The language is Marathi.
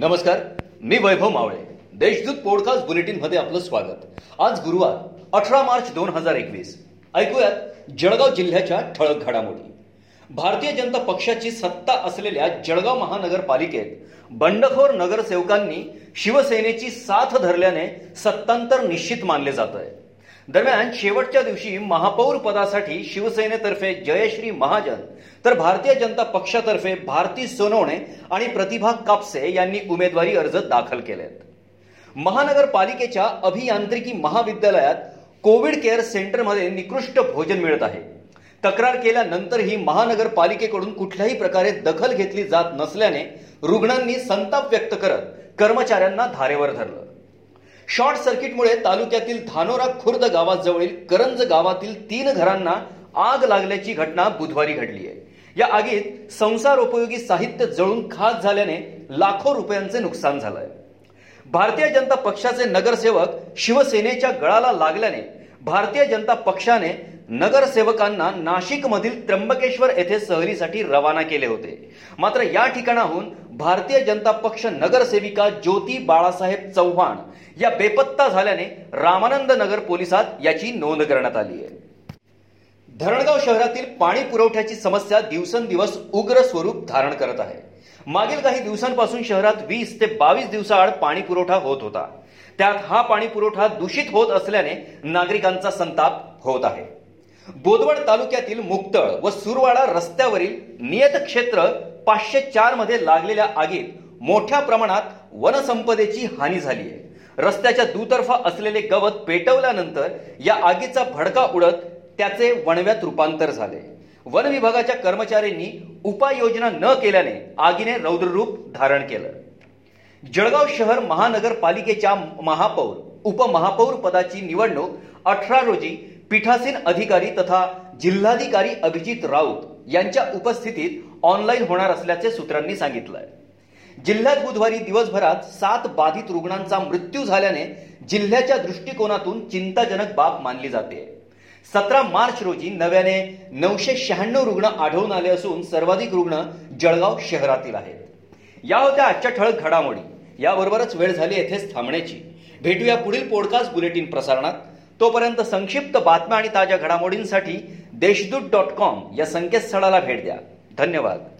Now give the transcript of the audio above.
नमस्कार, मी वैभव मावळे. देशदूत पॉडकास्ट बुलेटिन मध्ये आपलं स्वागत. आज गुरुवार 18 मार्च 2021. ऐकूयात जळगाव जिल्ह्याच्या ठळक घडामोडी. भारतीय जनता पक्षाची सत्ता असलेल्या जळगाव महानगरपालिकेत बंडखोर नगरसेवकांनी शिवसेनेची साथ धरल्याने सत्तांतर निश्चित मानले जात आहे. दरम्यान शेवटच्या दिवशी महापौर पदासाठी शिवसेनेतर्फे जयेश्री महाजन तर भारतीय जनता पक्षातर्फे भारती सोनौने आणि प्रतिभा कापसे यांनी उमेदवारी अर्ज दाखल केलेत. महानगरपालिकेच्या अभियांत्रिकी महाविद्यालयात कोविड केअर सेंटरमध्ये निकृष्ट भोजन मिळत आहे. तक्रार केल्यानंतरही महानगरपालिकेकडून कुठल्याही प्रकारे दखल घेतली जात नसल्याने रुग्णांनी संताप व्यक्त करत कर्मचाऱ्यांना धारेवर धरलं. शॉर्ट सर्किटमुळे तालुक्यातील धानोरा खुर्द गावाजवळील करंज गावातील 3 घरांना आग लागल्याची घटना बुधवारी घडली आहे. या आगीत संसारोपयोगी साहित्य जळून खाक झाल्याने लाखो रुपयांचे नुकसान झालंय. भारतीय जनता पक्षाचे नगरसेवक शिवसेनेच्या गळाला लागल्याने भारतीय जनता पक्षाने नगरसेवकांना नाशिकमधील त्रंबकेश्वर येथे सहलीसाठी रवाना केले होते. मात्र या ठिकाणाहून भारतीय जनता पक्ष नगरसेविका ज्योति बाळासाहेब चव्हाण या बेपत्ता झाल्याने रामानंद नगर पोलिसात याची नोंद करण्यात आली आहे. धरणगाव शहरातील पाणी पुरवठ्याची समस्या दिवसेंदिवस उग्र स्वरूप धारण करत आहे. मागील काही दिवसांपासून शहरात 20 ते 22 दिवसाआड पाणी पुरवठा होत होता. त्यात हा पाणी पुरवठा दूषित होत असल्याने नागरिकांचा संताप होत आहे. बोदवड तालुक्यातील मुक्तळ व सुरवाडा रस्त्यावरील नियतक्षेत्र 504 मध्ये लागलेल्या आगीत मोठ्या प्रमाणात वनसंपदेची हानी झाली आहे. रस्त्याच्या दुतर्फा असलेले गवत पेटवल्यानंतर या आगीचा भडका उडत त्याचे वणव्यात रूपांतर झाले. वन विभागाच्या कर्मचाऱ्यांनी उपाययोजना न केल्याने आगीने रौद्ररूप धारण केलं. जळगाव शहर महानगरपालिकेच्या महापौर उपमहापौर पदाची निवडणूक 18 रोजी पीठासीन अधिकारी तथा जिल्हाधिकारी अभिजित राऊत यांच्या उपस्थितीत ऑनलाईन होणार असल्याचे सूत्रांनी सांगितलंय. जिल्ह्यात बुधवारी दिवसभरात 7 बाधित रुग्णांचा मृत्यू झाल्याने जिल्ह्याच्या दृष्टिकोनातून चिंताजनक बाब मानली जाते. 17 मार्च रोजी नव्याने 996 रुग्ण आढळून आले असून सर्वाधिक रुग्ण जळगाव शहरातील आहेत. या होत्या आजच्या ठळक घडामोडी. याबरोबरच वेळ झाली येथेच थांबण्याची. भेटूया पुढील पॉडकास्ट बुलेटिन प्रसारणात. तोपर्यंत संक्षिप्त बातम्या आणि ताज्या घडामोडींसाठी देशदूत.com या संकेतस्थळाला भेट द्या. धन्यवाद.